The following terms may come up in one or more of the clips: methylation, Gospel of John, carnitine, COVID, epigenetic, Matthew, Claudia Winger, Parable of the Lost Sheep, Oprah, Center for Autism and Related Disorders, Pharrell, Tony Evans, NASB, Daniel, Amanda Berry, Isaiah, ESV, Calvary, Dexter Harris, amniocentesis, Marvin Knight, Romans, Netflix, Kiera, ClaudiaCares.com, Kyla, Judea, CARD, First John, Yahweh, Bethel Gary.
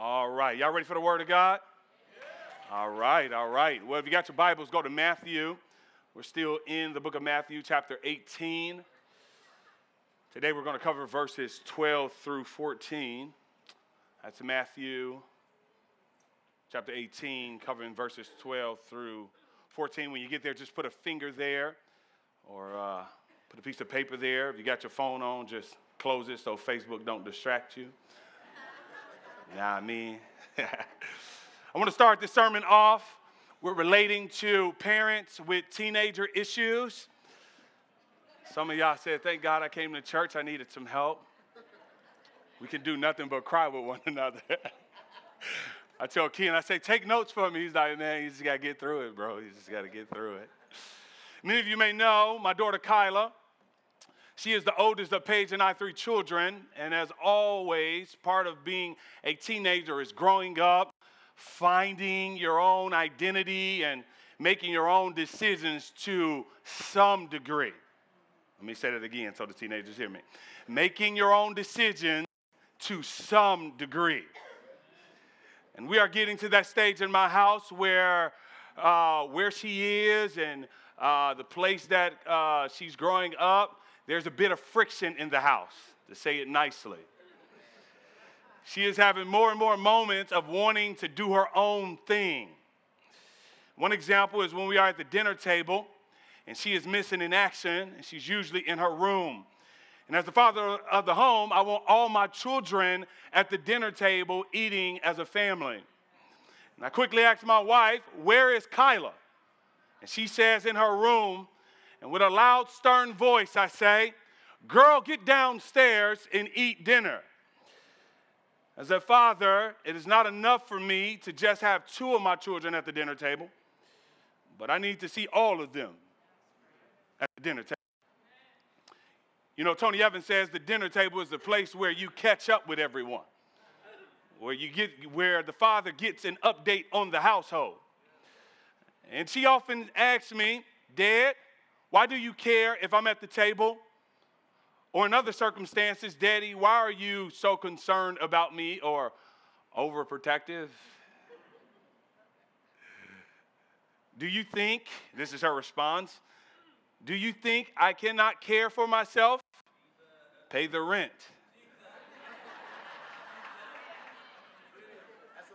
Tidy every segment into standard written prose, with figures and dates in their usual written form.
All right. Y'all ready for the Word of God? Yeah. All right. All right. Well, if you got your Bibles, go to Matthew. We're still in the book of Matthew, chapter 18. Today we're going to cover verses 12 through 14. That's Matthew, chapter 18, covering verses 12 through 14. When you get there, just put a finger there or put a piece of paper there. If you got your phone on, just close it so Facebook don't distract you. Yeah, I mean, I want to start this sermon off. We're relating to parents with teenager issues. Some of y'all said, thank God I came to church. I needed some help. We can do nothing but cry with one another. I tell Ken, I say, take notes for me. He's like, man, you just got to get through it, bro. You just got to get through it. Many of you may know my daughter, Kyla. She is the oldest of Paige and I, three children, and as always, part of being a teenager is growing up, finding your own identity, and making your own decisions to some degree. Let me say that again so the teenagers hear me. Making your own decisions to some degree. And we are getting to that stage in my house where she is and the place that she's growing up. There's a bit of friction in the house, to say it nicely. She is having more and more moments of wanting to do her own thing. One example is when we are at the dinner table, and she is missing in action, and she's usually in her room. And as the father of the home, I want all my children at the dinner table eating as a family. And I quickly asked my wife, where is Kyla? And she says in her room. And with a loud, stern voice, I say, girl, get downstairs and eat dinner. As a father, it is not enough for me to just have two of my children at the dinner table, but I need to see all of them at the dinner table. You know, Tony Evans says the dinner table is the place where you catch up with everyone, where the father gets an update on the household. And she often asks me, Dad, why do you care if I'm at the table? Or in other circumstances, Daddy, why are you so concerned about me or overprotective? Do you think, this is her response, do you think I cannot care for myself? Pay the rent.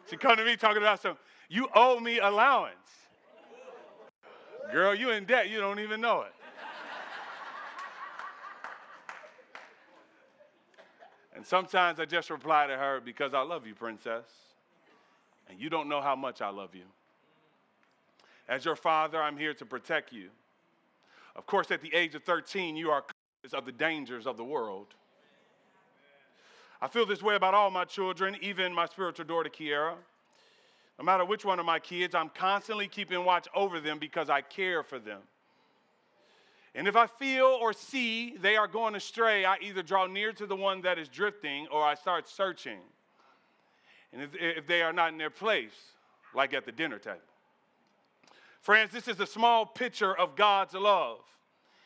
She come to me talking about something. You owe me allowance. Girl, you in debt. You don't even know it. And sometimes I just reply to her, because I love you, princess. And you don't know how much I love you. As your father, I'm here to protect you. Of course, at the age of 13, you are conscious of the dangers of the world. I feel this way about all my children, even my spiritual daughter, Kiera. No matter which one of my kids, I'm constantly keeping watch over them because I care for them. And if I feel or see they are going astray, I either draw near to the one that is drifting or I start searching. And if they are not in their place, like at the dinner table. Friends, this is a small picture of God's love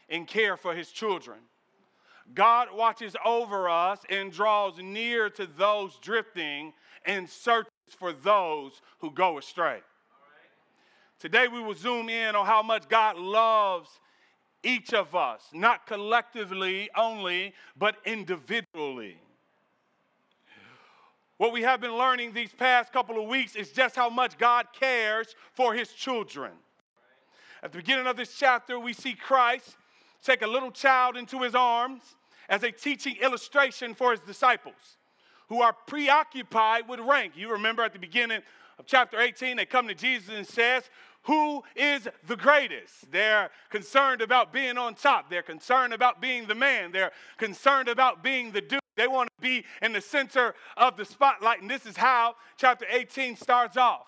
and care for his children. God watches over us and draws near to those drifting and searching for those who go astray. Right. Today we will zoom in on how much God loves each of us, not collectively only, but individually. What we have been learning these past couple of weeks is just how much God cares for his children. Right. At the beginning of this chapter, we see Christ take a little child into his arms as a teaching illustration for his disciples, who are preoccupied with rank. You remember at the beginning of chapter 18, they come to Jesus and says, who is the greatest? They're concerned about being on top. They're concerned about being the man. They're concerned about being the dude. They want to be in the center of the spotlight. And this is how chapter 18 starts off.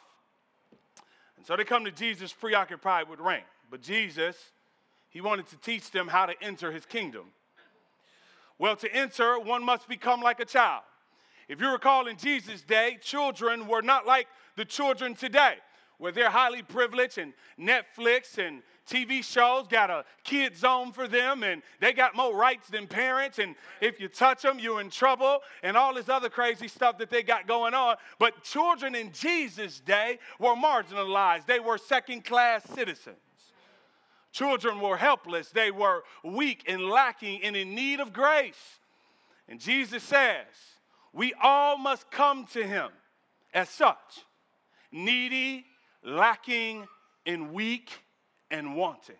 And so they come to Jesus preoccupied with rank. But Jesus, he wanted to teach them how to enter his kingdom. Well, to enter, one must become like a child. If you recall, in Jesus' day, children were not like the children today. where they're highly privileged and Netflix and TV shows got a kid zone for them and they got more rights than parents and if you touch them, you're in trouble and all this other crazy stuff that they got going on. But children in Jesus' day were marginalized. They were second-class citizens. Children were helpless. They were weak and lacking and in need of grace. And Jesus says, we all must come to him as such, needy, lacking, and weak, and wanting.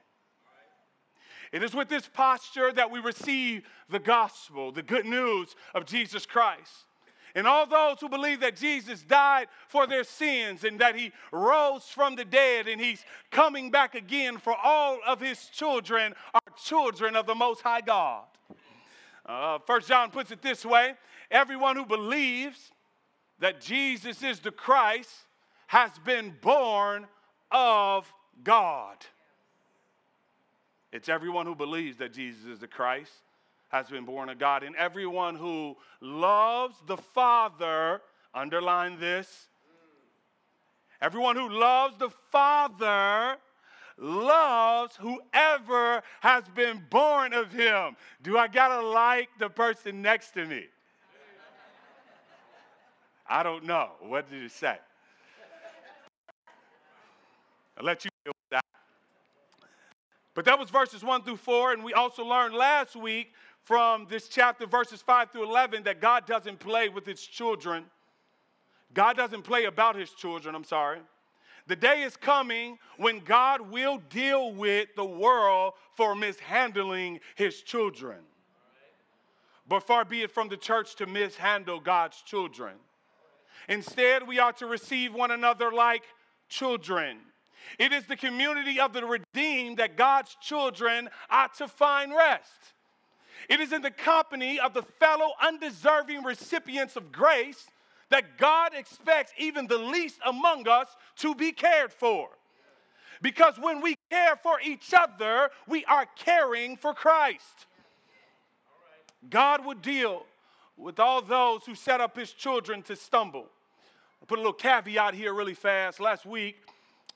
It is with this posture that we receive the gospel, the good news of Jesus Christ. And all those who believe that Jesus died for their sins and that he rose from the dead and he's coming back again for all of his children are children of the Most High God. First John puts it this way, everyone who believes that Jesus is the Christ has been born of God. It's everyone who believes that Jesus is the Christ has been born of God. And everyone who loves the Father, underline this, everyone who loves the Father loves whoever has been born of him. Do I gotta like the person next to me? I don't know. What did it say? I'll let you deal with that. But that was verses 1 through 4, and we also learned last week from this chapter, verses 5 through 11, that God doesn't play with his children. God doesn't play about his children, The day is coming when God will deal with the world for mishandling his children. But far be it from the church to mishandle God's children. Instead, we ought to receive one another like children. It is the community of the redeemed that God's children ought to find rest. It is in the company of the fellow undeserving recipients of grace that God expects even the least among us to be cared for. Because when we care for each other, we are caring for Christ. God will deal with all those who set up his children to stumble. I'll put a little caveat here really fast. Last week,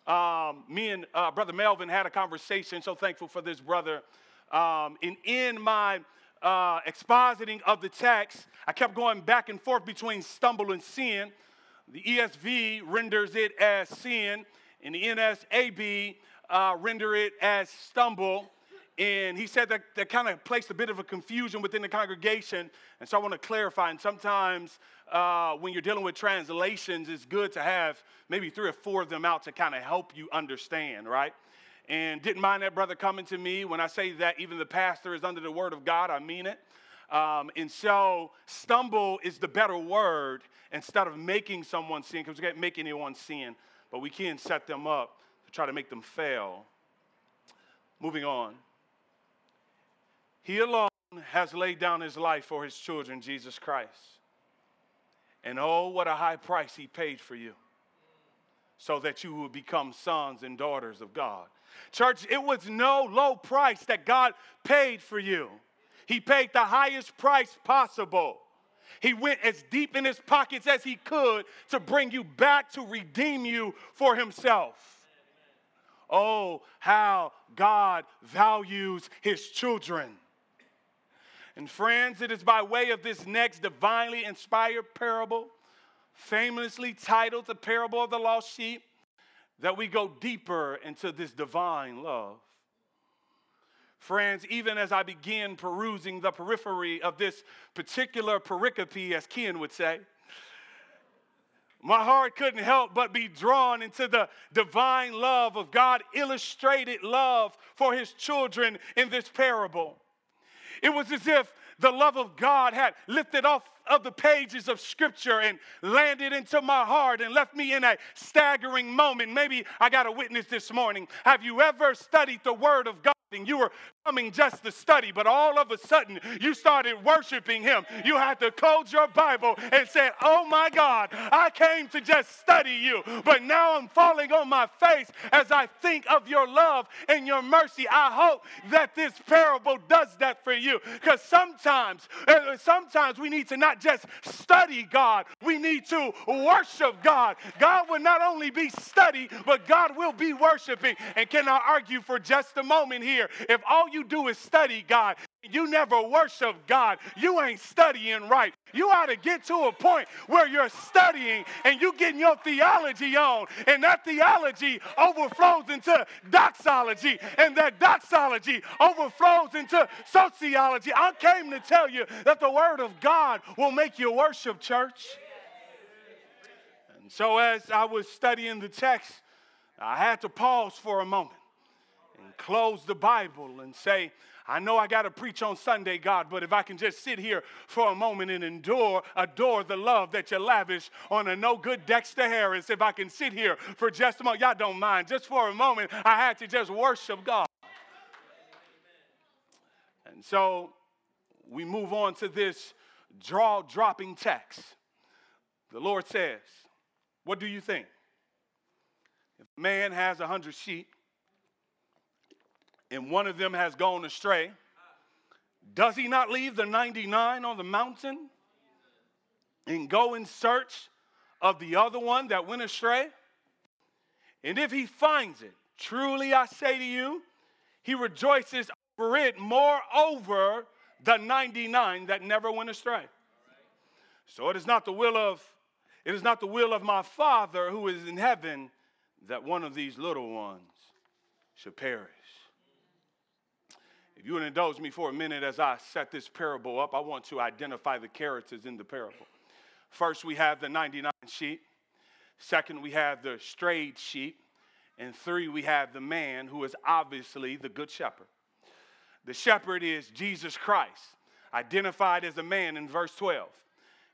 me and Brother Melvin had a conversation, so thankful for this brother. And in my expositing of the text, I kept going back and forth between stumble and sin. The ESV renders it as sin, and the NASB render it as stumble. And he said that kind of placed a bit of a confusion within the congregation. And so I want to clarify. And sometimes when you're dealing with translations, it's good to have maybe 3 or 4 of them out to kind of help you understand, right? And didn't mind that brother coming to me. When I say that even the pastor is under the word of God, I mean it. And so stumble is the better word instead of making someone sin, because we can't make anyone sin, but we can set them up to try to make them fail. Moving on. He alone has laid down his life for his children, Jesus Christ. And oh, what a high price he paid for you so that you would become sons and daughters of God. Church, it was no low price that God paid for you. He paid the highest price possible. He went as deep in his pockets as he could to bring you back, to redeem you for himself. Oh, how God values his children. And friends, it is by way of this next divinely inspired parable, famously titled The Parable of the Lost Sheep, that we go deeper into this divine love. Friends, even as I begin perusing the periphery of this particular pericope, as Ken would say, my heart couldn't help but be drawn into the divine love of God, illustrated love for his children in this parable. It was as if the love of God had lifted off of the pages of Scripture and landed into my heart and left me in a staggering moment. Maybe I got a witness this morning. Have you ever studied the Word of God and you were coming just to study, but all of a sudden you started worshiping him. You had to close your Bible and said, oh my God, I came to just study you, but now I'm falling on my face as I think of your love and your mercy. I hope that this parable does that for you, because sometimes we need to not just study God, we need to worship God. God will not only be studied, but God will be worshiping. And can I argue for just a moment here? If all you do is study God, you never worship God, you ain't studying right. You ought to get to a point where you're studying and you getting your theology on, and that theology overflows into doxology, and that doxology overflows into sociology. I came to tell you that the word of God will make you worship, church. And so as I was studying the text, I had to pause for a moment and close the Bible and say, I know I got to preach on Sunday, God, but if I can just sit here for a moment and adore the love that you lavish on a no-good Dexter Harris, if I can sit here for just a moment, y'all don't mind, just for a moment, I had to just worship God. And so we move on to this jaw-dropping text. The Lord says, what do you think? If a man has 100 sheep, and one of them has gone astray, does he not leave the 99 on the mountain and go in search of the other one that went astray? And if he finds it, truly I say to you, he rejoices over it more over the 99 that never went astray. So it is not the will of my Father who is in heaven that one of these little ones should perish. If you would indulge me for a minute as I set this parable up, I want to identify the characters in the parable. First, we have the 99 sheep. Second, we have the strayed sheep. And three, we have the man who is obviously the good shepherd. The shepherd is Jesus Christ, identified as a man in verse 12.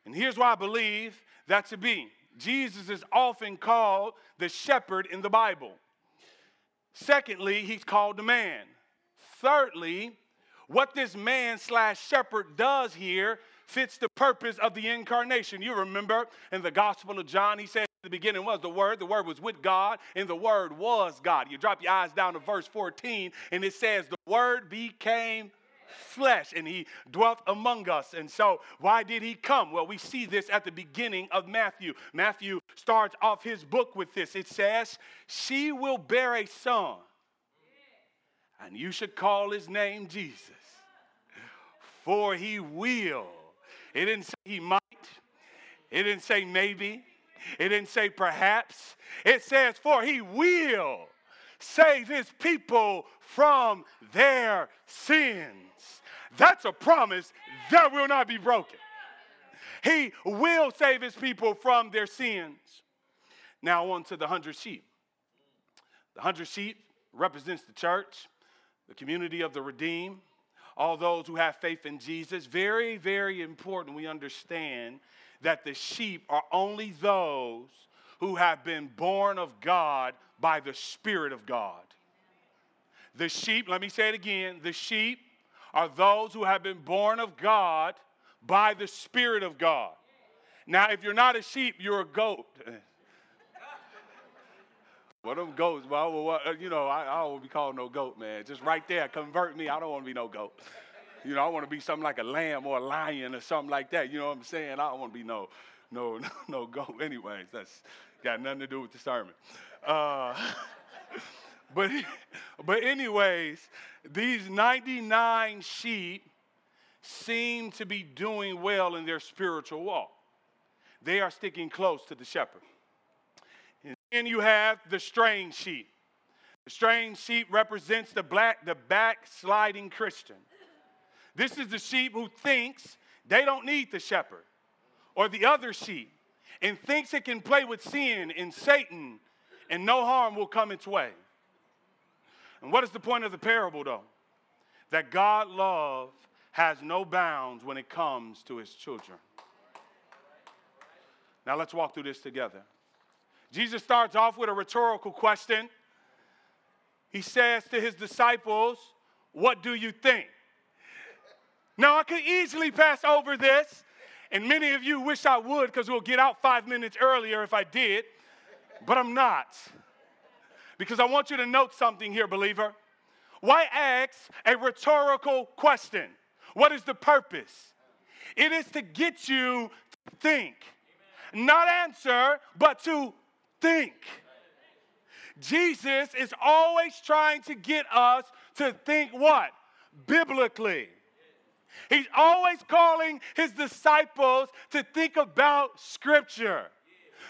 And here's why I believe that to be. Jesus is often called the shepherd in the Bible. Secondly, he's called the man. Thirdly, what this man/shepherd does here fits the purpose of the incarnation. You remember in the Gospel of John, he said, in the beginning was the Word was with God, and the Word was God. You drop your eyes down to verse 14, and it says, the Word became flesh, and he dwelt among us. And so why did he come? Well, we see this at the beginning of Matthew. Matthew starts off his book with this. It says, she will bear a son, and you should call his name Jesus, for he will. It didn't say he might. It didn't say maybe. It didn't say perhaps. It says, for he will save his people from their sins. That's a promise that will not be broken. He will save his people from their sins. Now on to the 100 sheep. The 100 sheep represents the church, the community of the redeemed, all those who have faith in Jesus. Very, very important we understand that the sheep are only those who have been born of God by the Spirit of God. The sheep, let me say it again, the sheep are those who have been born of God by the Spirit of God. Now, if you're not a sheep, you're a goat. Well, them goats, well, you know, I don't want to be called no goat, man. Just right there, convert me. I don't want to be no goat. You know, I want to be something like a lamb or a lion or something like that. You know what I'm saying? I don't want to be no goat. Anyways, that's got nothing to do with the sermon. But anyways, these 99 sheep seem to be doing well in their spiritual walk. They are sticking close to the shepherd. And you have the straying sheep. The straying sheep represents the backsliding Christian. This is the sheep who thinks they don't need the shepherd or the other sheep, and thinks it can play with sin and Satan and no harm will come its way. And what is the point of the parable, though? That God's love has no bounds when it comes to his children. Now let's walk through this together. Jesus starts off with a rhetorical question. He says to his disciples, what do you think? Now, I could easily pass over this, and many of you wish I would because we'll get out 5 minutes earlier if I did, but I'm not. Because I want you to note something here, believer. Why ask a rhetorical question? What is the purpose? It is to get you to think. Not answer, but to think. Jesus is always trying to get us to think what? Biblically. He's always calling his disciples to think about Scripture.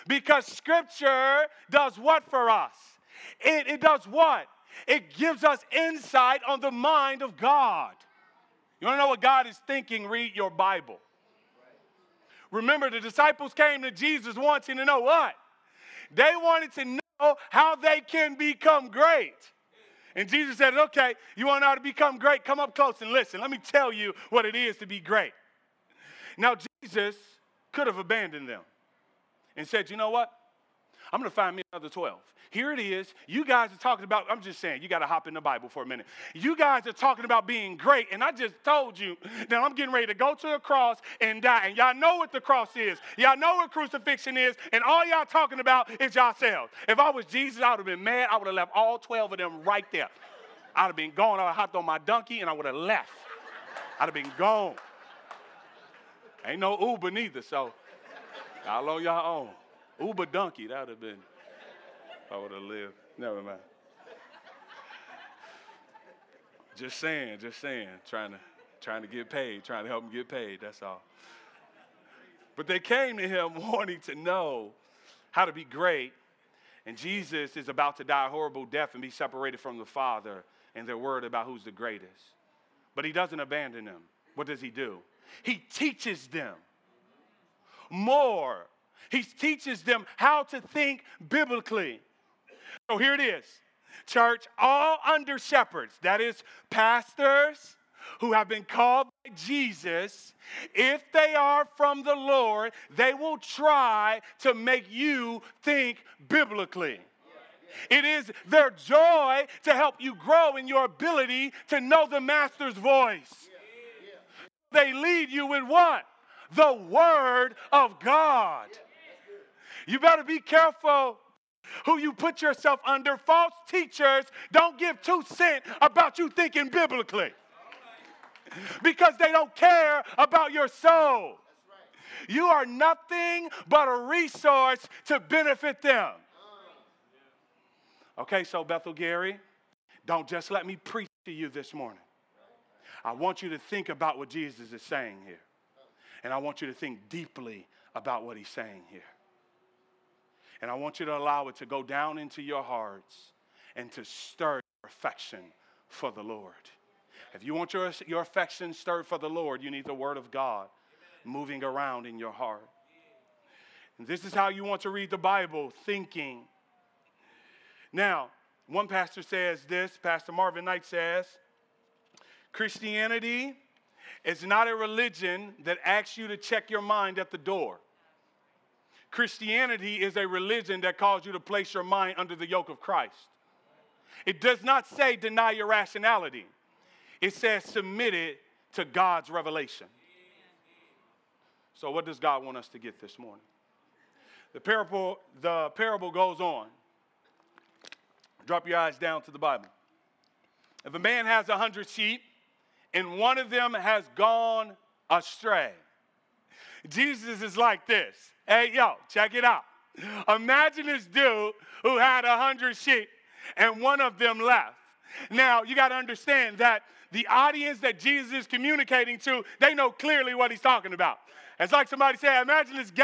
Because Scripture does what for us? It does what? It gives us insight on the mind of God. You want to know what God is thinking? Read your Bible. Remember, the disciples came to Jesus wanting to know what? They wanted to know how they can become great. And Jesus said, okay, you want to know how to become great? Come up close and listen. Let me tell you what it is to be great. Now, Jesus could have abandoned them and said, you know what? I'm going to find me another 12. Here it is. You guys are talking about, I'm just saying, you got to hop in the Bible for a minute. You guys are talking about being great, and I just told you that I'm getting ready to go to the cross and die. And y'all know what the cross is. Y'all know what crucifixion is, and all y'all talking about is yourselves. If I was Jesus, I would have been mad. I would have left all 12 of them right there. I would have been gone. I would have hopped on my donkey, and I would have left. I would have been gone. Ain't no Uber neither, so y'all on your own. Uber donkey, that would have been, I would have lived. Never mind. Just saying, trying to get paid, trying to help him get paid, that's all. But they came to him wanting to know how to be great, and Jesus is about to die a horrible death and be separated from the Father, and they're worried about who's the greatest. But he doesn't abandon them. What does he do? He teaches them more. He teaches them how to think biblically. So here it is. Church, all under shepherds, that is pastors who have been called by Jesus, if they are from the Lord, they will try to make you think biblically. It is their joy to help you grow in your ability to know the master's voice. They lead you in what? The word of God. You better be careful who you put yourself under. False teachers don't give 2 cents about you thinking biblically because they don't care about your soul. You are nothing but a resource to benefit them. Okay, so Bethel Gary, don't just let me preach to you this morning. I want you to think about what Jesus is saying here. And I want you to think deeply about what he's saying here. And I want you to allow it to go down into your hearts and to stir your affection for the Lord. If you want your affection stirred for the Lord, you need the word of God moving around in your heart. And this is how you want to read the Bible, thinking. Now, one pastor says this, Pastor Marvin Knight says, Christianity is not a religion that asks you to check your mind at the door. Christianity is a religion that calls you to place your mind under the yoke of Christ. It does not say deny your rationality. It says submit it to God's revelation. So what does God want us to get this morning? The parable goes on. Drop your eyes down to the Bible. If a man has 100 sheep, and one of them has gone astray. Jesus is like this. Hey, yo, check it out. Imagine this dude who had 100 sheep and one of them left. Now, you got to understand that the audience that Jesus is communicating to, they know clearly what he's talking about. It's like somebody said, imagine this guy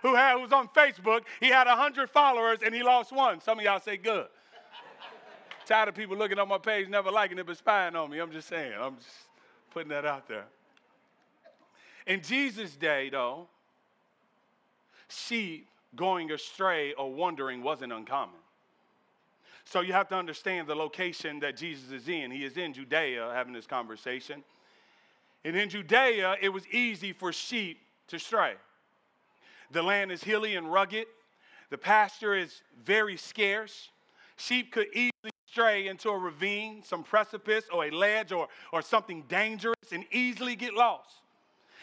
who's on Facebook. He had 100 followers and he lost one. Some of y'all say, good. Tired of people looking on my page, never liking it, but spying on me. I'm just saying. I'm just putting that out there. In Jesus' day, though, sheep going astray or wandering wasn't uncommon. So you have to understand the location that Jesus is in. He is in Judea having this conversation. And in Judea, it was easy for sheep to stray. The land is hilly and rugged. The pasture is very scarce. Sheep could easily stray into a ravine, some precipice, or a ledge, or something dangerous and easily get lost.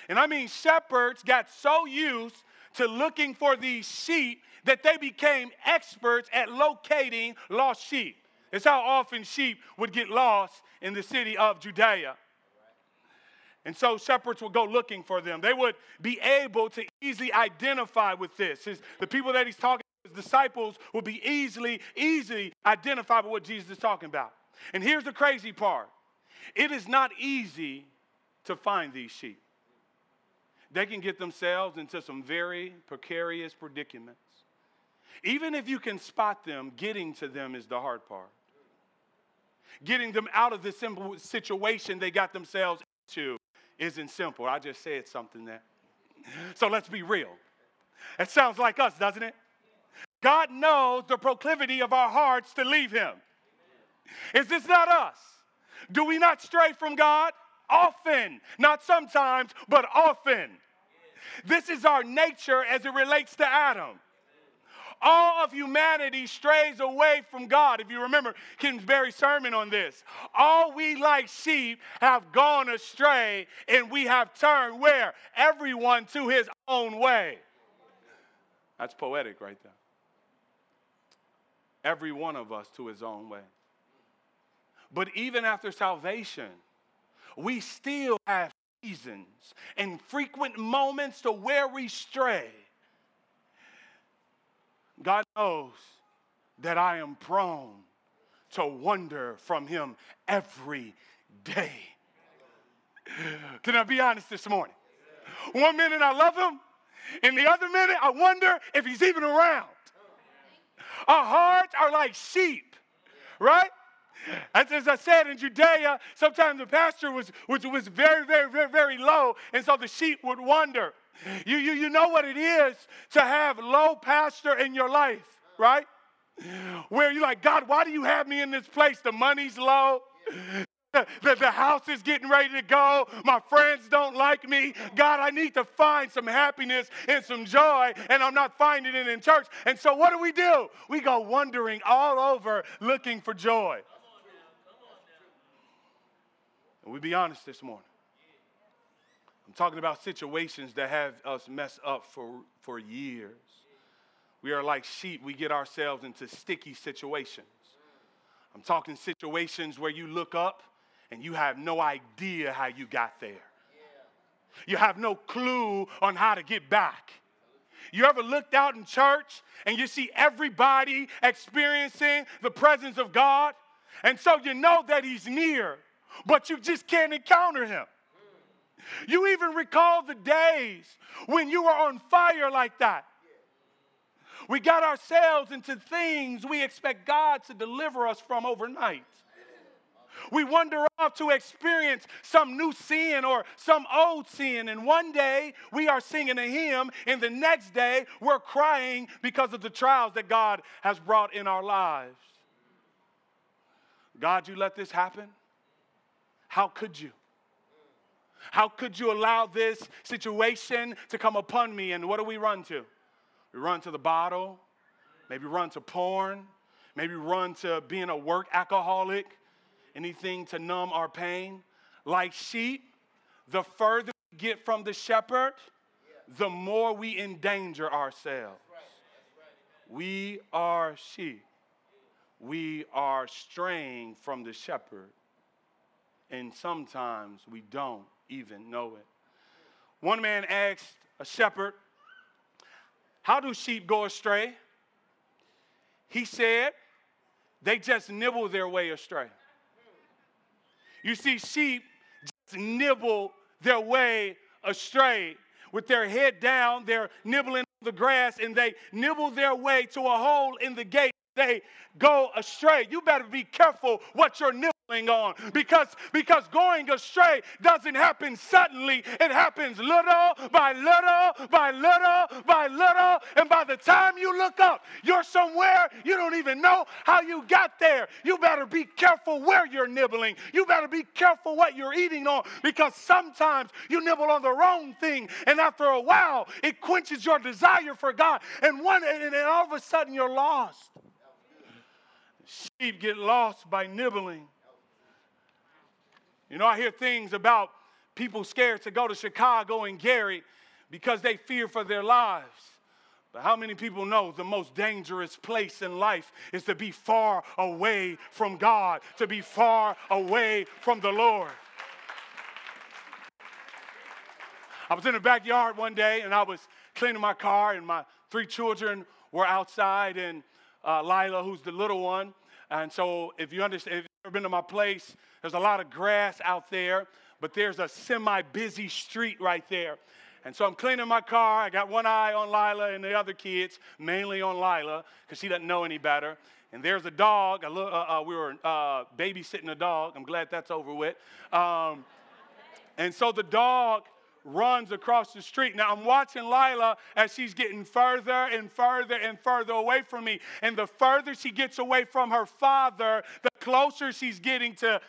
And I mean, shepherds got so used to looking for these sheep that they became experts at locating lost sheep. It's how often sheep would get lost in the city of Judea. And so shepherds would go looking for them. They would be able to easily identify with this. The people that he's talking to, his disciples, would be easily identify with what Jesus is talking about. And here's the crazy part. It is not easy to find these sheep. They can get themselves into some very precarious predicaments. Even if you can spot them, getting to them is the hard part. Getting them out of the simple situation they got themselves into isn't simple. I just said something there. So let's be real. It sounds like us, doesn't it? God knows the proclivity of our hearts to leave him. Is this not us? Do we not stray from God? Often, not sometimes, but often. This is our nature as it relates to Adam. All of humanity strays away from God. If you remember Ken Berry's sermon on this. All we like sheep have gone astray, and we have turned where? Everyone to his own way. That's poetic right there. Every one of us to his own way. But even after salvation, we still have seasons and frequent moments to where we stray. God knows that I am prone to wander from him every day. Can I be honest this morning? 1 minute I love him, and the other minute I wonder if he's even around. Our hearts are like sheep, right? As I said, in Judea, sometimes the pasture was very, very, very, very low, and so the sheep would wander. You know what it is to have low pasture in your life, right? Where you're like, God, why do you have me in this place? The money's low. The house is getting ready to go. My friends don't like me. God, I need to find some happiness and some joy, and I'm not finding it in church. And so what do? We go wandering all over looking for joy. And we be honest this morning. I'm talking about situations that have us mess up for years. We are like sheep. We get ourselves into sticky situations. I'm talking situations where you look up and you have no idea how you got there. You have no clue on how to get back. You ever looked out in church and you see everybody experiencing the presence of God? And so you know that he's near, but you just can't encounter him. You even recall the days when you were on fire like that. We got ourselves into things we expect God to deliver us from overnight. We wander off to experience some new sin or some old sin, and one day we are singing a hymn, and the next day we're crying because of the trials that God has brought in our lives. God, you let this happen? How could you? How could you allow this situation to come upon me? And what do we run to? We run to the bottle, maybe run to porn, maybe run to being a work alcoholic, anything to numb our pain. Like sheep, the further we get from the shepherd, the more we endanger ourselves. We are sheep. We are straying from the shepherd. And sometimes we don't even know it. One man asked a shepherd, how do sheep go astray? He said, they just nibble their way astray. You see, sheep just nibble their way astray. With their head down, they're nibbling on the grass, and they nibble their way to a hole in the gate. They go astray. You better be careful what you're nibbling on, because going astray doesn't happen suddenly. It happens little by little by little by little, and by the time you look up, you're somewhere you don't even know how you got there. You better be careful where you're nibbling. You better be careful what you're eating on, because sometimes you nibble on the wrong thing, and after a while, it quenches your desire for God, and all of a sudden, you're lost. Sheep get lost by nibbling. You know, I hear things about people scared to go to Chicago and Gary because they fear for their lives. But how many people know the most dangerous place in life is to be far away from God, to be far away from the Lord? I was in the backyard one day, and I was cleaning my car, and my three children were outside, and Lila, who's the little one. And so if you understand, if you've ever been to my place, there's a lot of grass out there, but there's a semi-busy street right there. And so I'm cleaning my car. I got one eye on Lila and the other kids, mainly on Lila, because she doesn't know any better. And there's a dog. We were babysitting a dog. I'm glad that's over with. And so the dog runs across the street. Now, I'm watching Lila as she's getting further and further and further away from me. And the further she gets away from her father, the closer she's getting to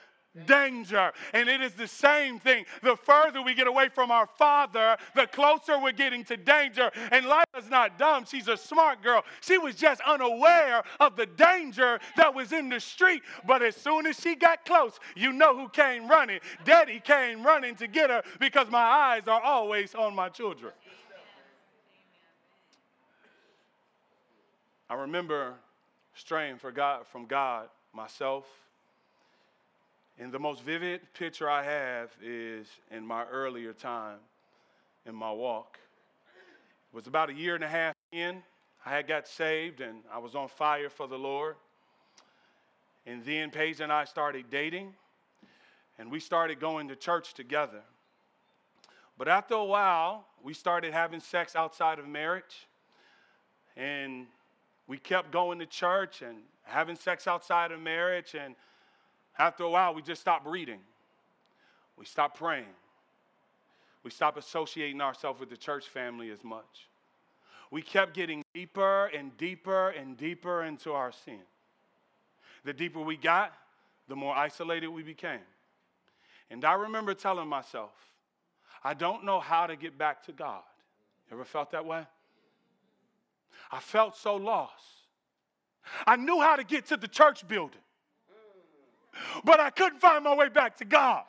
danger. And it is the same thing. The further we get away from our Father, the closer we're getting to danger. And Lila's not dumb. She's a smart girl. She was just unaware of the danger that was in the street. But as soon as she got close, you know who came running. Daddy came running to get her, because my eyes are always on my children. I remember straying from God myself. And the most vivid picture I have is in my earlier time in my walk. It was about a year and a half in. I had got saved, and I was on fire for the Lord. And then Paige and I started dating, and we started going to church together. But after a while, we started having sex outside of marriage, and we kept going to church and having sex outside of marriage, and after a while, we just stopped reading. We stopped praying. We stopped associating ourselves with the church family as much. We kept getting deeper and deeper and deeper into our sin. The deeper we got, the more isolated we became. And I remember telling myself, I don't know how to get back to God. Ever felt that way? I felt so lost. I knew how to get to the church building, but I couldn't find my way back to God.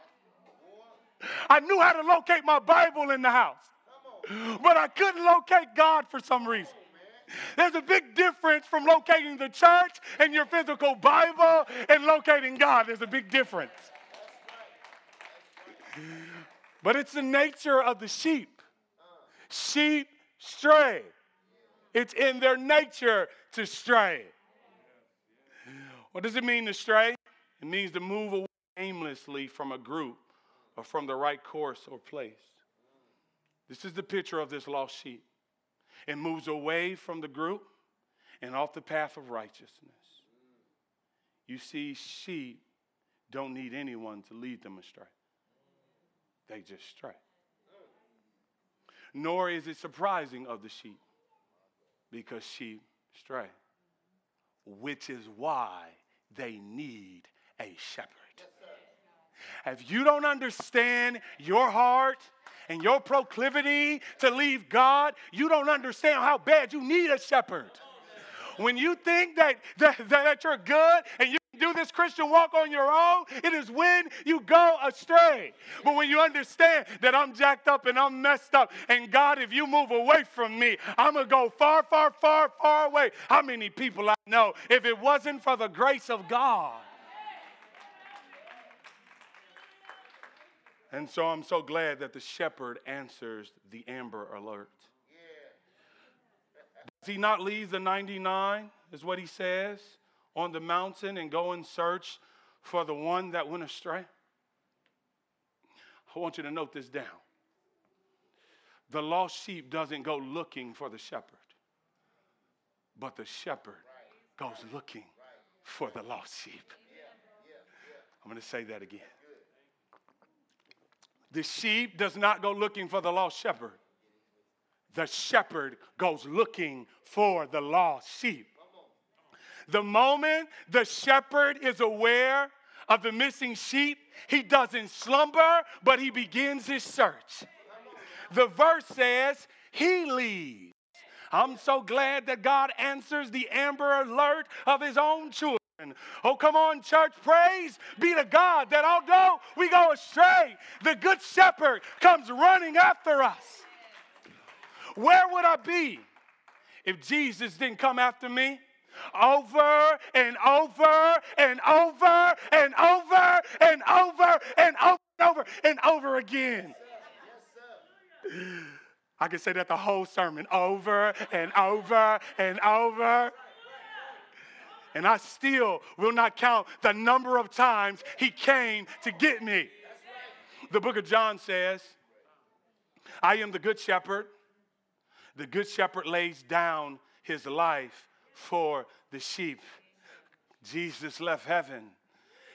I knew how to locate my Bible in the house, but I couldn't locate God for some reason. There's a big difference from locating the church and your physical Bible and locating God. There's a big difference. But it's the nature of the sheep. Sheep stray. It's in their nature to stray. What does it mean to stray? It means to move away aimlessly from a group or from the right course or place. This is the picture of this lost sheep. It moves away from the group and off the path of righteousness. You see, sheep don't need anyone to lead them astray. They just stray. Nor is it surprising of the sheep, because sheep stray, which is why they need a shepherd. If you don't understand your heart and your proclivity to leave God, you don't understand how bad you need a shepherd. When you think that you're good and you do this Christian walk on your own, it is when you go astray. But when you understand that I'm jacked up and I'm messed up, and God, if you move away from me, I'm going to go far, far, far, far away. How many people I know, if it wasn't for the grace of God. And so I'm so glad that the shepherd answers the Amber Alert. Does he not leave the 99, is what he says, on the mountain and go and search for the one that went astray? I want you to note this down. The lost sheep doesn't go looking for the shepherd, but the shepherd goes looking for the lost sheep. I'm going to say that again. The sheep does not go looking for the lost shepherd. The shepherd goes looking for the lost sheep. The moment the shepherd is aware of the missing sheep, he doesn't slumber, but he begins his search. The verse says, he leads. I'm so glad that God answers the Amber Alert of his own children. Oh, come on, church. Praise be to God that although we go astray, the good shepherd comes running after us. Where would I be if Jesus didn't come after me? Over and over and over and over and over and over and over and over again. Yes, sir. I could say that the whole sermon, over and over and over. And I still will not count the number of times he came to get me. The book of John says, I am the good shepherd. The good shepherd lays down his life for the sheep. Jesus left heaven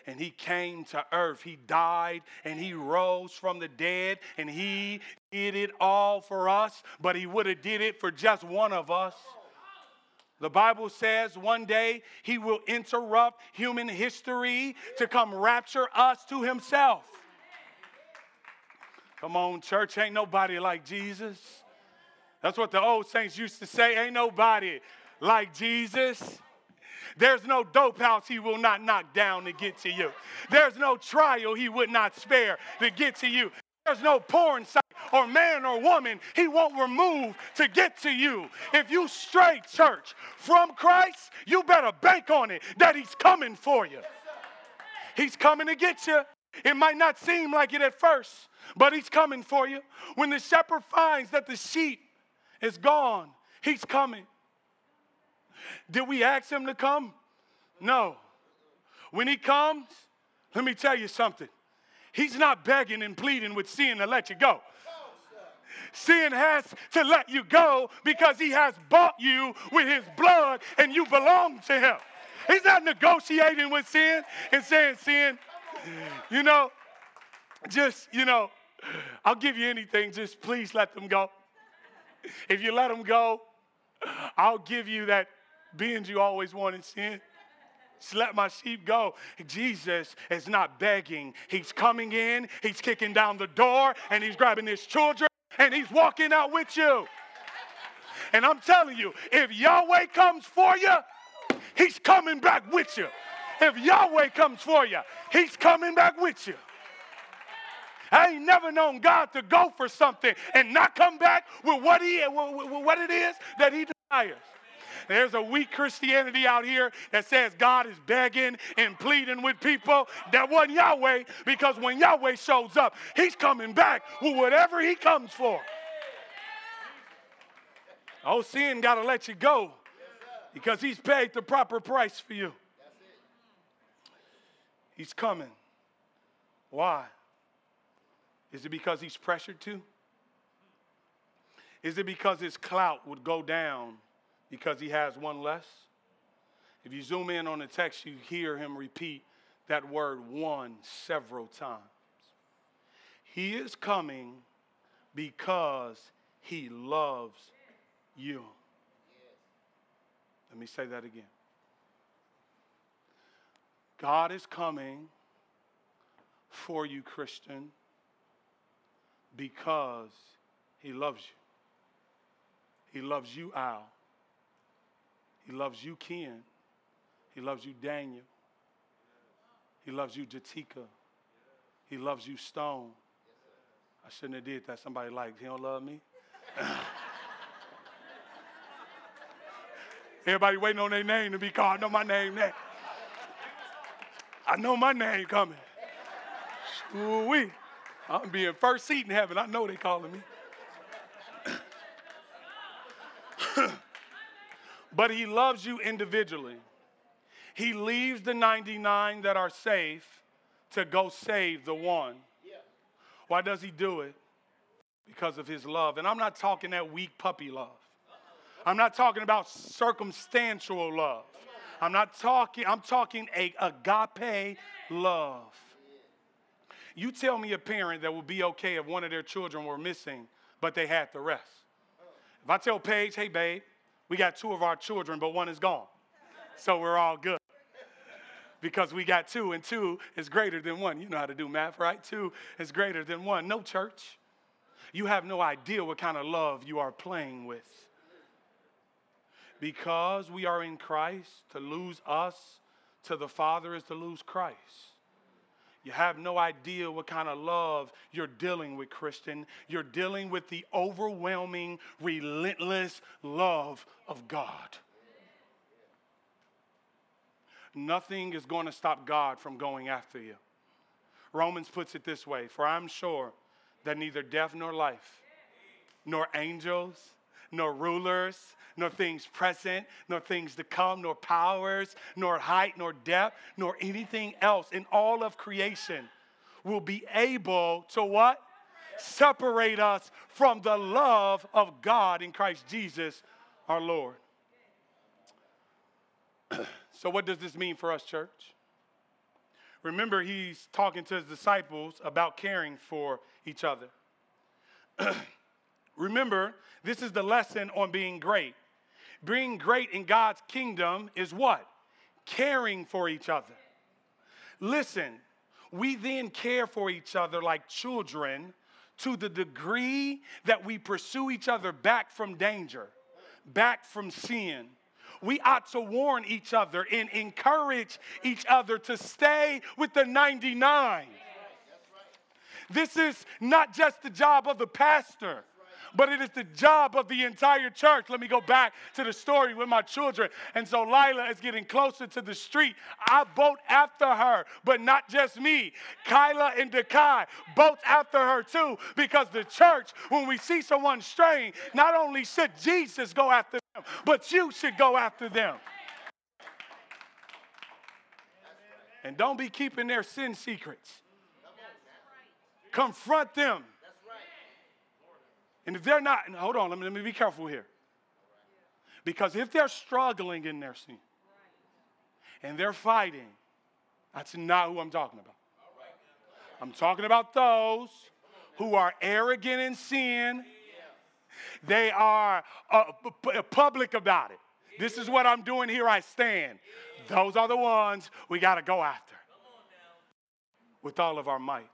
and he came to earth. He died and he rose from the dead and he did it all for us, but he would have did it for just one of us. The Bible says one day he will interrupt human history to come rapture us to himself. Come on, church, ain't nobody like Jesus. That's what the old saints used to say, ain't nobody like Jesus. There's no dope house he will not knock down to get to you. There's no trial he would not spare to get to you. There's no porn site or man or woman he won't remove to get to you. If you stray, church, from Christ, you better bank on it that he's coming for you. He's coming to get you. It might not seem like it at first, but he's coming for you. When the shepherd finds that the sheep is gone, he's coming. Did we ask him to come? No. When he comes, let me tell you something. He's not begging and pleading with sin to let you go. Sin has to let you go because he has bought you with his blood and you belong to him. He's not negotiating with sin and saying, sin, I'll give you anything. Just please let them go. If you let them go, I'll give you that being you always wanted, sin. Just let my sheep go. Jesus is not begging. He's coming in. He's kicking down the door, and he's grabbing his children, and he's walking out with you. And I'm telling you, if Yahweh comes for you, he's coming back with you. If Yahweh comes for you, he's coming back with you. I ain't never known God to go for something and not come back with what it is that he desires. There's a weak Christianity out here that says God is begging and pleading with people. That wasn't Yahweh, because when Yahweh shows up, he's coming back with whatever he comes for. Oh, sin got to let you go because he's paid the proper price for you. He's coming. Why? Is it because he's pressured to? Is it because his clout would go down because he has one less? If you zoom in on the text, you hear him repeat that word one several times. He is coming because he loves you. Let me say that again. God is coming for you, Christian, because he loves you. He loves you, Al. He loves you, Ken. He loves you, Daniel. He loves you, Jatika. He loves you, Stone. I shouldn't have did that. Somebody like, he don't love me? Everybody waiting on their name to be called. I know my name next. I know my name coming. Ooh-wee. I'm being first seat in heaven. I know they calling me. But he loves you individually. He leaves the 99 that are safe to go save the one. Why does he do it? Because of his love. And I'm not talking that weak puppy love. I'm not talking about circumstantial love. I'm talking agape love. You tell me a parent that would be okay if one of their children were missing, but they had the rest. If I tell Paige, hey, babe, we got two of our children, but one is gone, so we're all good because we got two, and two is greater than one. You know how to do math, right? Two is greater than one. No, church, you have no idea what kind of love you are playing with. Because we are in Christ, to lose us to the Father is to lose Christ. You have no idea what kind of love you're dealing with, Christian. You're dealing with the overwhelming, relentless love of God. Nothing is going to stop God from going after you. Romans puts it this way, for I'm sure that neither death nor life, nor angels, nor rulers, nor things present, nor things to come, nor powers, nor height, nor depth, nor anything else in all of creation will be able to what? Separate us from the love of God in Christ Jesus our Lord. So what does this mean for us, church? Remember, he's talking to his disciples about caring for each other. Remember, this is the lesson on being great. Being great in God's kingdom is what? Caring for each other. Listen, we then care for each other like children to the degree that we pursue each other back from danger, back from sin. We ought to warn each other and encourage each other to stay with the 99. This is not just the job of the pastor, but it is the job of the entire church. Let me go back to the story with my children. And so Lila is getting closer to the street. I bolt after her, but not just me. Kyla and Dekai bolt after her too, because the church, when we see someone straying, not only should Jesus go after them, but you should go after them. And don't be keeping their sin secrets. Confront them. And if they're not, and hold on, let me be careful here. Because if they're struggling in their sin and they're fighting, that's not who I'm talking about. I'm talking about those who are arrogant in sin. They are public about it. This is what I'm doing here, I stand. Those are the ones we got to go after with all of our might.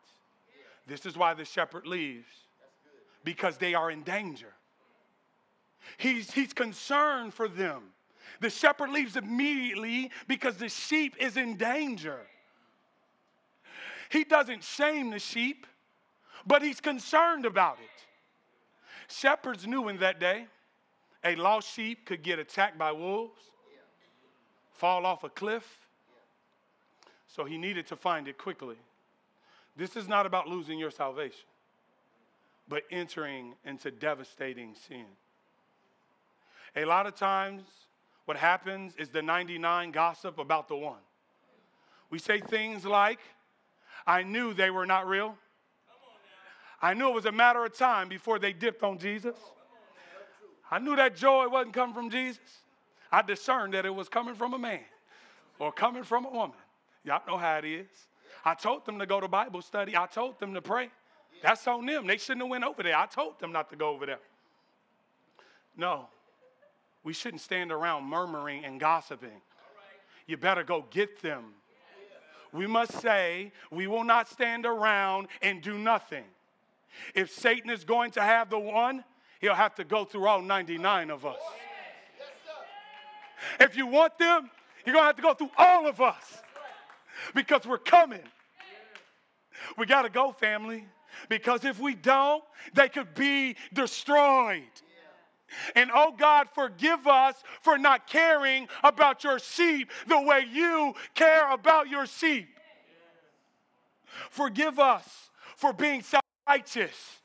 This is why the shepherd leaves. Because they are in danger. He's concerned for them. The shepherd leaves immediately because the sheep is in danger. He doesn't shame the sheep, but he's concerned about it. Shepherds knew in that day a lost sheep could get attacked by wolves, fall off a cliff, so he needed to find it quickly. This is not about losing your salvation, but entering into devastating sin. A lot of times what happens is the 99 gossip about the one. We say things like, I knew they were not real. I knew it was a matter of time before they dipped on Jesus. I knew that joy wasn't coming from Jesus. I discerned that it was coming from a man or coming from a woman. Y'all know how it is. I told them to go to Bible study. I told them to pray. That's on them. They shouldn't have went over there. I told them not to go over there. No, we shouldn't stand around murmuring and gossiping. You better go get them. We must say we will not stand around and do nothing. If Satan is going to have the one, he'll have to go through all 99 of us. If you want them, you're going to have to go through all of us because we're coming. We got to go, family. Because if we don't, they could be destroyed. Yeah. And oh God, forgive us for not caring about your sheep the way you care about your sheep. Yeah. Forgive us for being self-righteous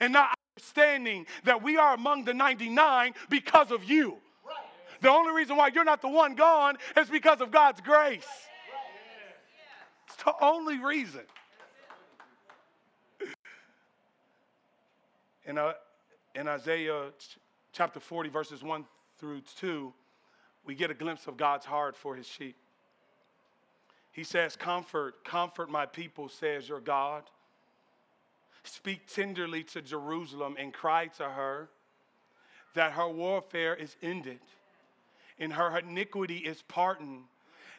and not understanding that we are among the 99 because of you. Right. The only reason why you're not the one gone is because of God's grace. Right. Yeah. It's the only reason. In Isaiah chapter 40, verses 1 through 2, we get a glimpse of God's heart for his sheep. He says, comfort my people, says your God. Speak tenderly to Jerusalem and cry to her that her warfare is ended and her iniquity is pardoned,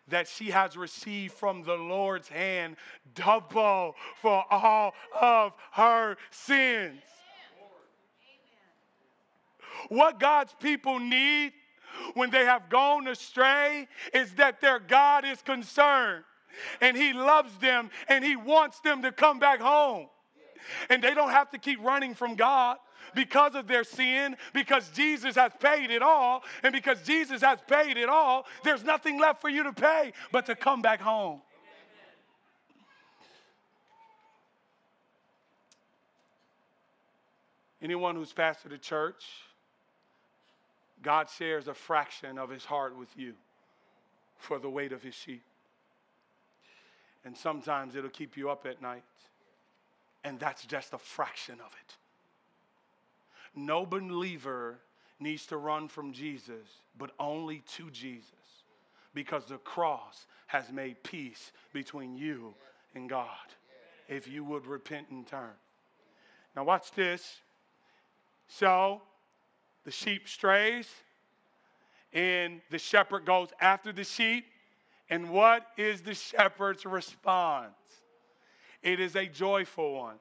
that she has received from the Lord's hand double for all of her sins. What God's people need when they have gone astray is that their God is concerned and he loves them and he wants them to come back home. And they don't have to keep running from God because of their sin, because Jesus has paid it all. And because Jesus has paid it all, there's nothing left for you to pay but to come back home. Anyone who's pastored a church, God shares a fraction of his heart with you for the weight of his sheep. And sometimes it'll keep you up at night. And that's just a fraction of it. No believer needs to run from Jesus, but only to Jesus, because the cross has made peace between you and God, if you would repent and turn. Now watch this. So the sheep strays, and the shepherd goes after the sheep. And what is the shepherd's response? It is a joyful one.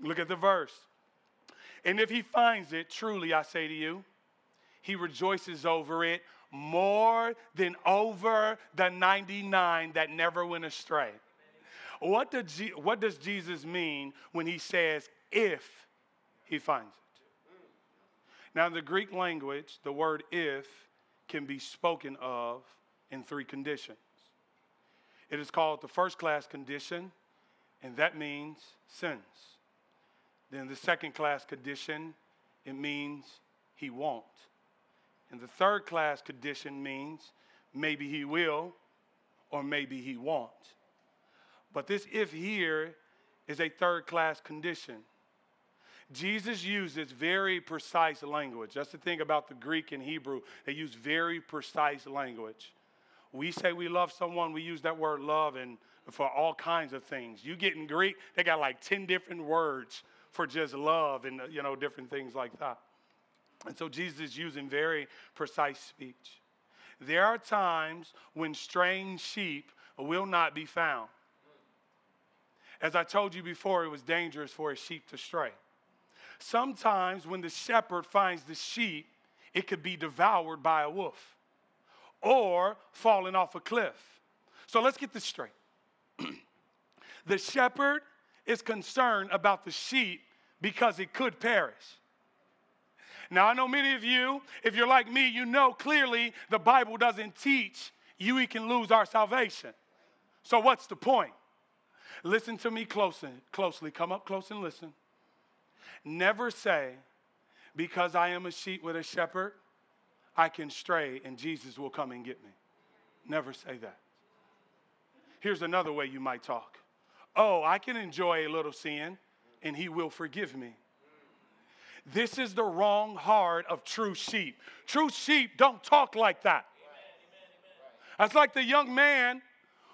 Look at the verse. And if he finds it, truly I say to you, he rejoices over it more than over the 99 that never went astray. What does Jesus mean when he says, if he finds it? Now, in the Greek language, the word if can be spoken of in three conditions. It is called the first class condition, and that means sins. Then the second class condition, it means he won't. And the third class condition means maybe he will or maybe he won't. But this if here is a third class condition. Jesus uses very precise language. That's the thing about the Greek and Hebrew. They use very precise language. We say we love someone, we use that word love and for all kinds of things. You get in Greek, they got like 10 different words for just love and, different things like that. And so Jesus is using very precise speech. There are times when straying sheep will not be found. As I told you before, it was dangerous for a sheep to stray. Sometimes when the shepherd finds the sheep, it could be devoured by a wolf or falling off a cliff. So let's get this straight. The shepherd is concerned about the sheep because it could perish. Now, I know many of you, if you're like me, you know clearly the Bible doesn't teach you we can lose our salvation. So what's the point? Listen to me closely. Come up close and listen. Never say, because I am a sheep with a shepherd, I can stray and Jesus will come and get me. Never say that. Here's another way you might talk. Oh, I can enjoy a little sin and he will forgive me. This is the wrong heart of true sheep. True sheep don't talk like that. That's like the young man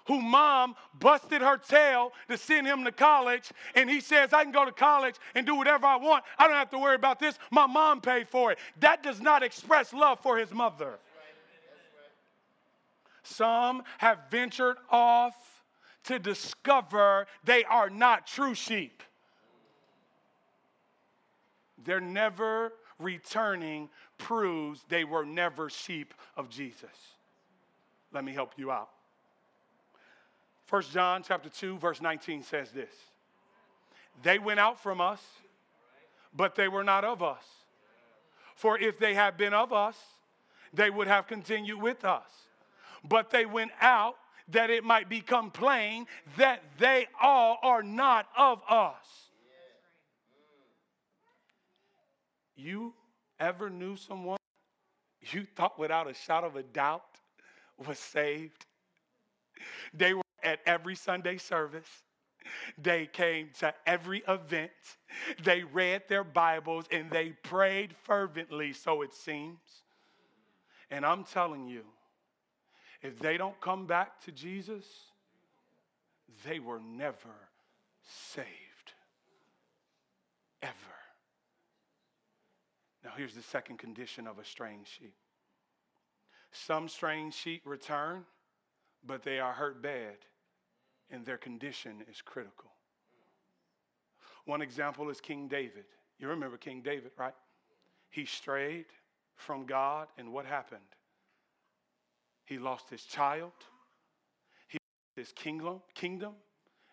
who mom busted her tail to send him to college, and he says, I can go to college and do whatever I want. I don't have to worry about this. My mom paid for it. That does not express love for his mother. That's right. That's right. Some have ventured off to discover they are not true sheep. They're never returning proves they were never sheep of Jesus. Let me help you out. First John chapter 2, verse 19 says this. They went out from us, but they were not of us. For if they had been of us, they would have continued with us. But they went out that it might become plain that they all are not of us. You ever knew someone you thought without a shot of a doubt was saved? They were at every Sunday service. They came to every event. They read their Bibles and they prayed fervently, so it seems. And I'm telling you, if they don't come back to Jesus, they were never saved. Ever. Now here's the second condition of a straying sheep. Some straying sheep return, but they are hurt bad, and their condition is critical. One example is King David. You remember King David, right? He strayed, from God, and what happened? He lost his child, he lost his kingdom,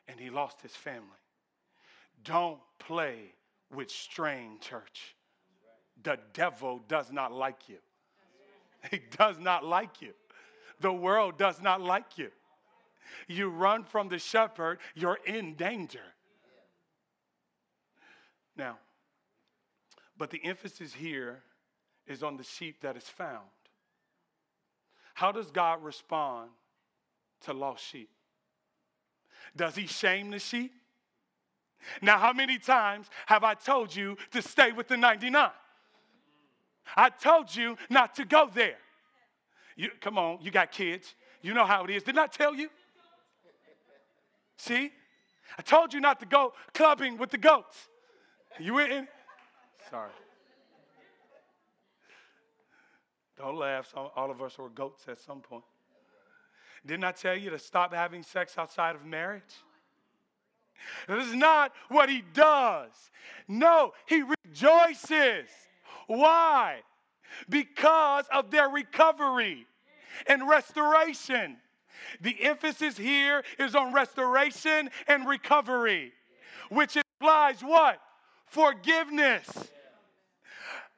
and he lost his family. Don't play with strain, church. The devil does not like you. He does not like you. The world does not like you. You run from the shepherd, you're in danger. Now, but the emphasis here is on the sheep that is found. How does God respond to lost sheep? Does he shame the sheep? Now, how many times have I told you to stay with the 99? I told you not to go there. Come on, you got kids. You know how it is. Didn't I tell you? See? I told you not to go clubbing with the goats. You in? Sorry. Don't laugh. All of us were goats at some point. Didn't I tell you to stop having sex outside of marriage? This is not what he does. No, he rejoices. Why? Because of their recovery and restoration. The emphasis here is on restoration and recovery, which implies what? Forgiveness.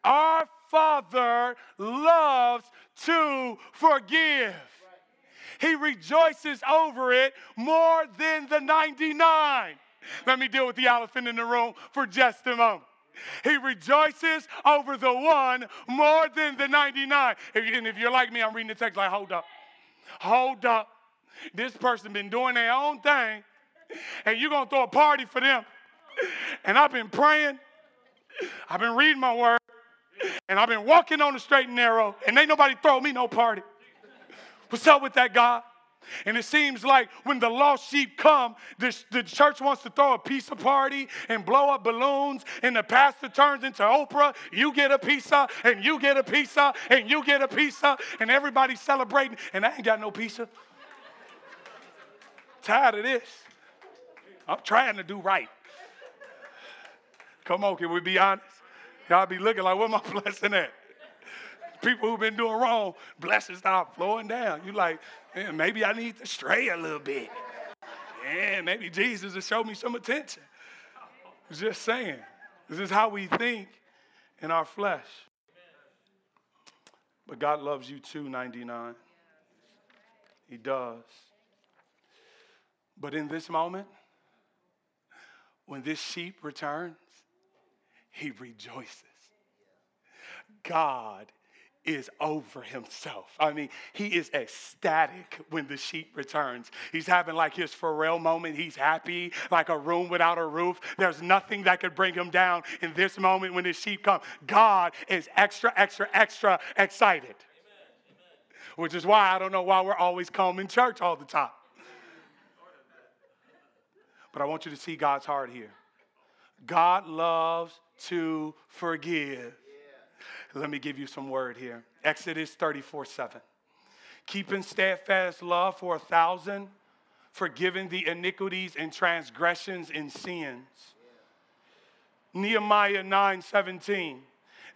Our Father loves to forgive. He rejoices over it more than the 99. Let me deal with the elephant in the room for just a moment. He rejoices over the one more than the 99. And if you're like me, I'm reading the text like, hold up. Hold up. This person been doing their own thing, and you're going to throw a party for them. And I've been praying. I've been reading my word. And I've been walking on the straight and narrow, and ain't nobody throw me no party. What's up with that, God? And it seems like when the lost sheep come, the church wants to throw a pizza party and blow up balloons, and the pastor turns into Oprah. You get a pizza, and you get a pizza, and you get a pizza, and everybody's celebrating, and I ain't got no pizza. Tired of this. I'm trying to do right. Come on, can we be honest? Y'all be looking like, where my blessing at? People who've been doing wrong, blessings start flowing down. You like, man, maybe I need to stray a little bit. Yeah, maybe Jesus will show me some attention. Just saying. This is how we think in our flesh. But God loves you too, 99. He does. But in this moment, when this sheep returns, he rejoices. God is over himself. I mean, he is ecstatic when the sheep returns. He's having like his Pharrell moment. He's happy, like a room without a roof. There's nothing that could bring him down in this moment when his sheep come. God is extra, extra, extra excited. Amen. Amen. Which is why I don't know why we're always calm in church all the time. But I want you to see God's heart here. God loves to forgive. Yeah. Let me give you some word here. Exodus 34:7. Keeping steadfast love for 1,000, forgiving the iniquities and transgressions and sins. Yeah. Nehemiah 9:17.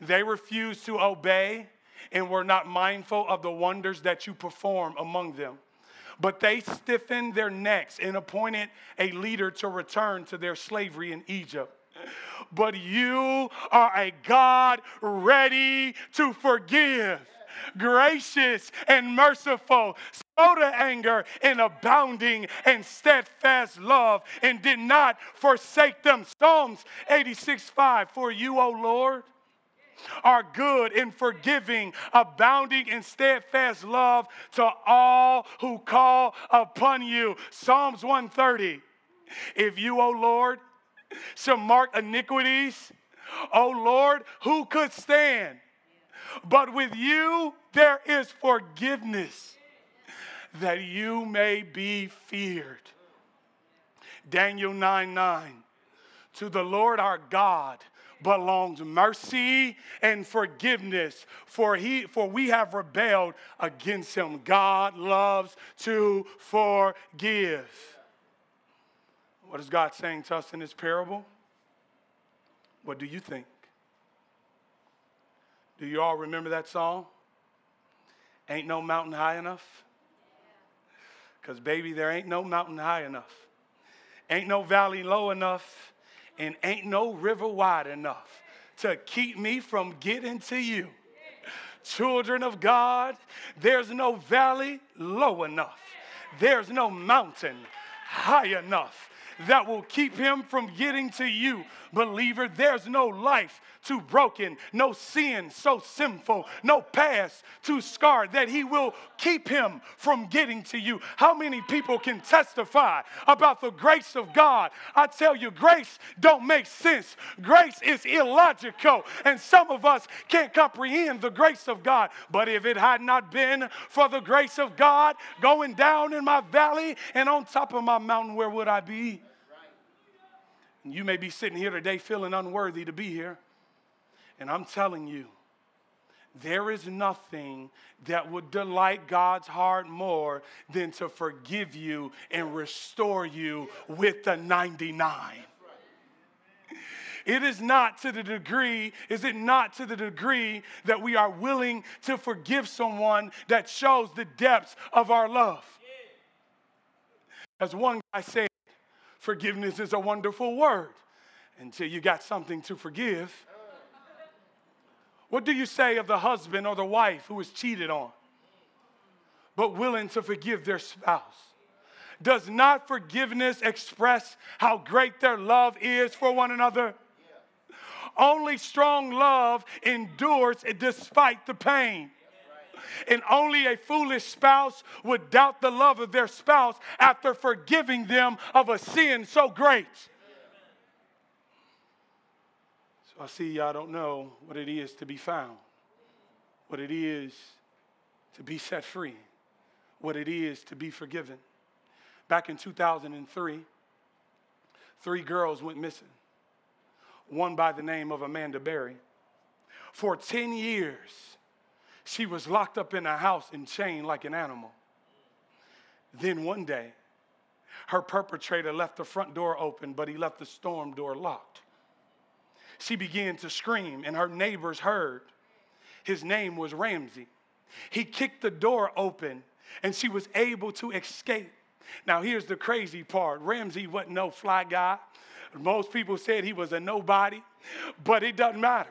They refused to obey and were not mindful of the wonders that you perform among them. But they stiffened their necks and appointed a leader to return to their slavery in Egypt. But you are a God ready to forgive, gracious and merciful, slow to anger and abounding in steadfast love, and did not forsake them. Psalms 86:5, for you, O Lord, are good and forgiving, abounding in steadfast love to all who call upon you. Psalms 130. If you, O Lord, shall mark iniquities, O Lord, who could stand? But with you there is forgiveness, that you may be feared. Daniel 9:9. To the Lord our God belongs mercy and forgiveness, for we have rebelled against him. God loves to forgive. What is God saying to us in this parable? What do you think? Do you all remember that song? Ain't no mountain high enough. Because, baby, there ain't no mountain high enough. Ain't no valley low enough. And ain't no river wide enough to keep me from getting to you. Children of God, there's no valley low enough. There's no mountain high enough that will keep him from getting to you. Believer, there's no life too broken, no sin so sinful, no past too scarred that he will keep him from getting to you. How many people can testify about the grace of God? I tell you, grace don't make sense. Grace is illogical, and some of us can't comprehend the grace of God. But if it had not been for the grace of God going down in my valley and on top of my mountain, where would I be? You may be sitting here today feeling unworthy to be here. And I'm telling you, there is nothing that would delight God's heart more than to forgive you and restore you with the 99. Is it not to the degree that we are willing to forgive someone that shows the depths of our love? As one guy said, forgiveness is a wonderful word until you got something to forgive. What do you say of the husband or the wife who is cheated on but willing to forgive their spouse? Does not forgiveness express how great their love is for one another? Yeah. Only strong love endures despite the pain. And only a foolish spouse would doubt the love of their spouse after forgiving them of a sin so great. So I see y'all don't know what it is to be found, what it is to be set free, what it is to be forgiven. Back in 2003, 3 girls went missing, one by the name of Amanda Berry. For 10 years, she was locked up in a house and chained like an animal. Then one day, her perpetrator left the front door open, but he left the storm door locked. She began to scream, and her neighbors heard. His name was Ramsey. He kicked the door open, and she was able to escape. Now, here's the crazy part. Ramsey wasn't no fly guy. Most people said he was a nobody, but it doesn't matter.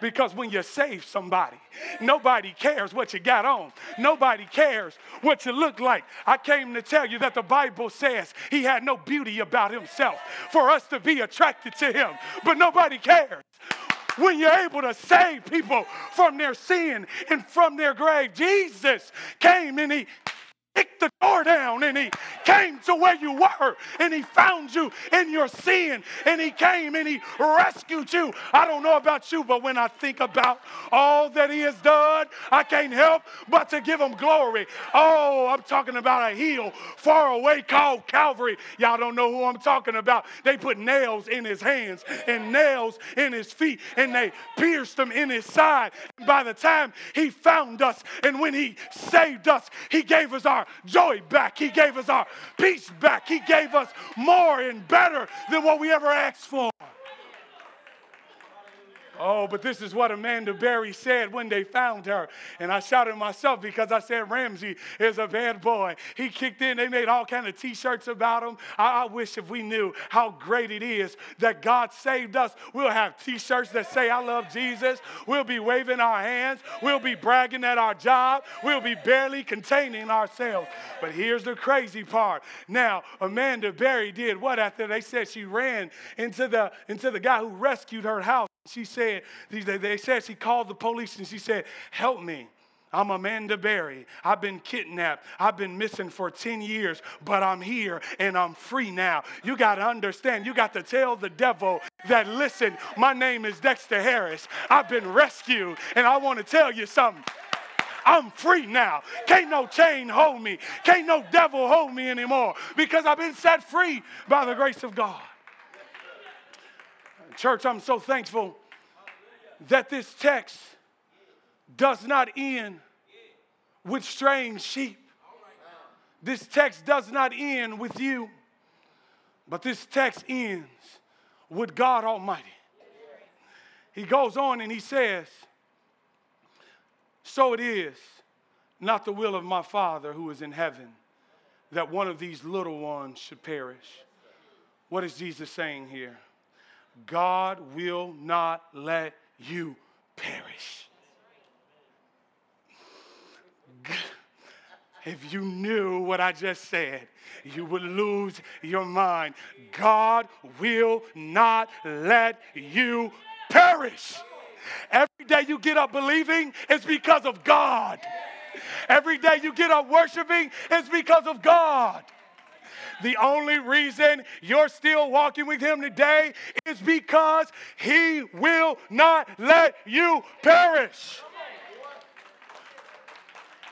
Because when you save somebody, nobody cares what you got on. Nobody cares what you look like. I came to tell you that the Bible says he had no beauty about himself for us to be attracted to him. But nobody cares when you're able to save people from their sin and from their grave. Jesus came and he kicked the door down, and he came to where you were, and he found you in your sin, and he came and he rescued you. I don't know about you, but when I think about all that he has done, I can't help but to give him glory. Oh, I'm talking about a hill far away called Calvary. Y'all don't know who I'm talking about. They put nails in his hands and nails in his feet, and they pierced him in his side. And by the time he found us, and when he saved us, he gave us our joy back. He gave us our peace back. He gave us more and better than what we ever asked for. Oh, but this is what Amanda Berry said when they found her. And I shouted myself because I said, Ramsey is a bad boy. He kicked in. They made all kinds of T-shirts about him. I wish if we knew how great it is that God saved us, we'll have T-shirts that say, I love Jesus. We'll be waving our hands. We'll be bragging at our job. We'll be barely containing ourselves. But here's the crazy part. Now, Amanda Berry did what after they said she ran into the guy who rescued her house. She said, they said she called the police and she said, help me. I'm Amanda Berry. I've been kidnapped. I've been missing for 10 years, but I'm here and I'm free now. You got to understand. You got to tell the devil that, listen, my name is Dexter Harris. I've been rescued and I want to tell you something. I'm free now. Can't no chain hold me. Can't no devil hold me anymore because I've been set free by the grace of God. Church, I'm so thankful that this text does not end with straying sheep. This text does not end with you, but this text ends with God Almighty. He goes on and he says, So it is not the will of my Father who is in heaven that one of these little ones should perish. What is Jesus saying here? God will not let you perish. If you knew what I just said, you would lose your mind. God will not let you perish. Every day you get up believing, it's because of God. Every day you get up worshiping, it's because of God. The only reason you're still walking with him today is because he will not let you perish.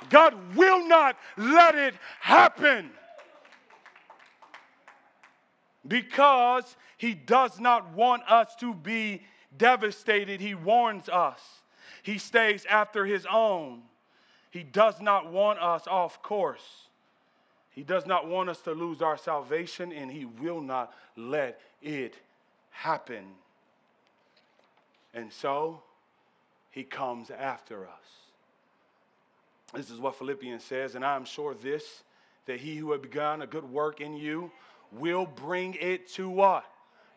God will not let it happen because he does not want us to be devastated. He warns us. He stays after his own. He does not want us off course. He does not want us to lose our salvation, and he will not let it happen. And so he comes after us. This is what Philippians says, and I am sure this, that he who had begun a good work in you will bring it to what?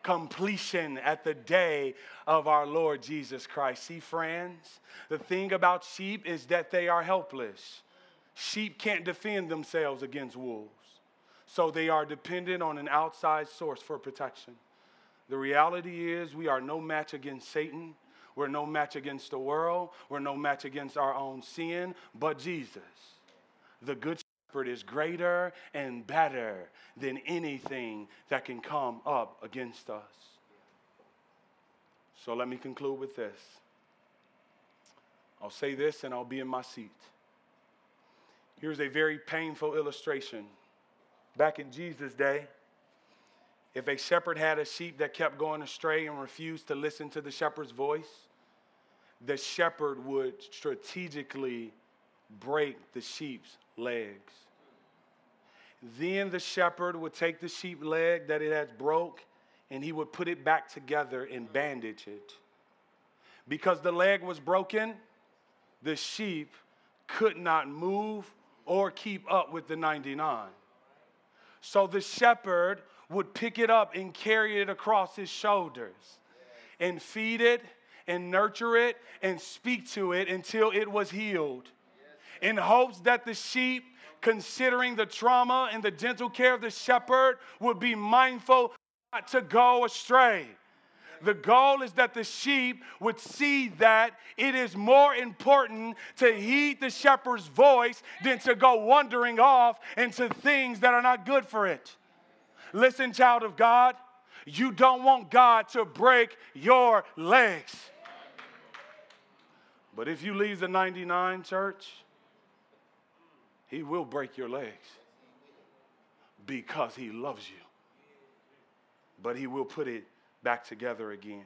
Completion at the day of our Lord Jesus Christ. See, friends, the thing about sheep is that they are helpless. Sheep can't defend themselves against wolves, so they are dependent on an outside source for protection. The reality is we are no match against Satan. We're no match against the world. We're no match against our own sin, but Jesus, the good shepherd, is greater and better than anything that can come up against us. So let me conclude with this. I'll say this and I'll be in my seat. Here's a very painful illustration. Back in Jesus' day, if a shepherd had a sheep that kept going astray and refused to listen to the shepherd's voice, the shepherd would strategically break the sheep's legs. Then the shepherd would take the sheep's leg that it has broke, and he would put it back together and bandage it. Because the leg was broken, the sheep could not move or keep up with the 99. So the shepherd would pick it up and carry it across his shoulders and feed it and nurture it and speak to it until it was healed, in hopes that the sheep, considering the trauma and the gentle care of the shepherd, would be mindful not to go astray. The goal is that the sheep would see that it is more important to heed the shepherd's voice than to go wandering off into things that are not good for it. Listen, child of God, you don't want God to break your legs. But if you leave the 99, church, he will break your legs because he loves you. But he will put it back together again.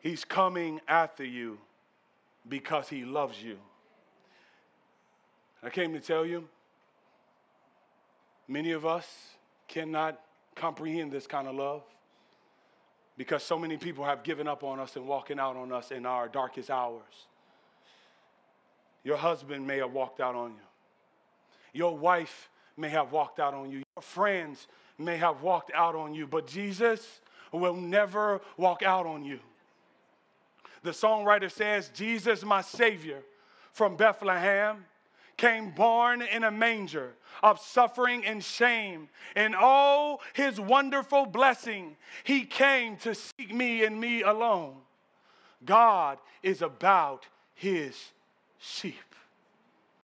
He's coming after you because he loves you. I came to tell you, many of us cannot comprehend this kind of love because so many people have given up on us and walking out on us in our darkest hours. Your husband may have walked out on you. Your wife may have walked out on you. Your friends may have walked out on you, but Jesus will never walk out on you. The songwriter says, Jesus, my Savior from Bethlehem, came born in a manger of suffering and shame. And oh, his wonderful blessing, he came to seek me and me alone. God is about his sheep.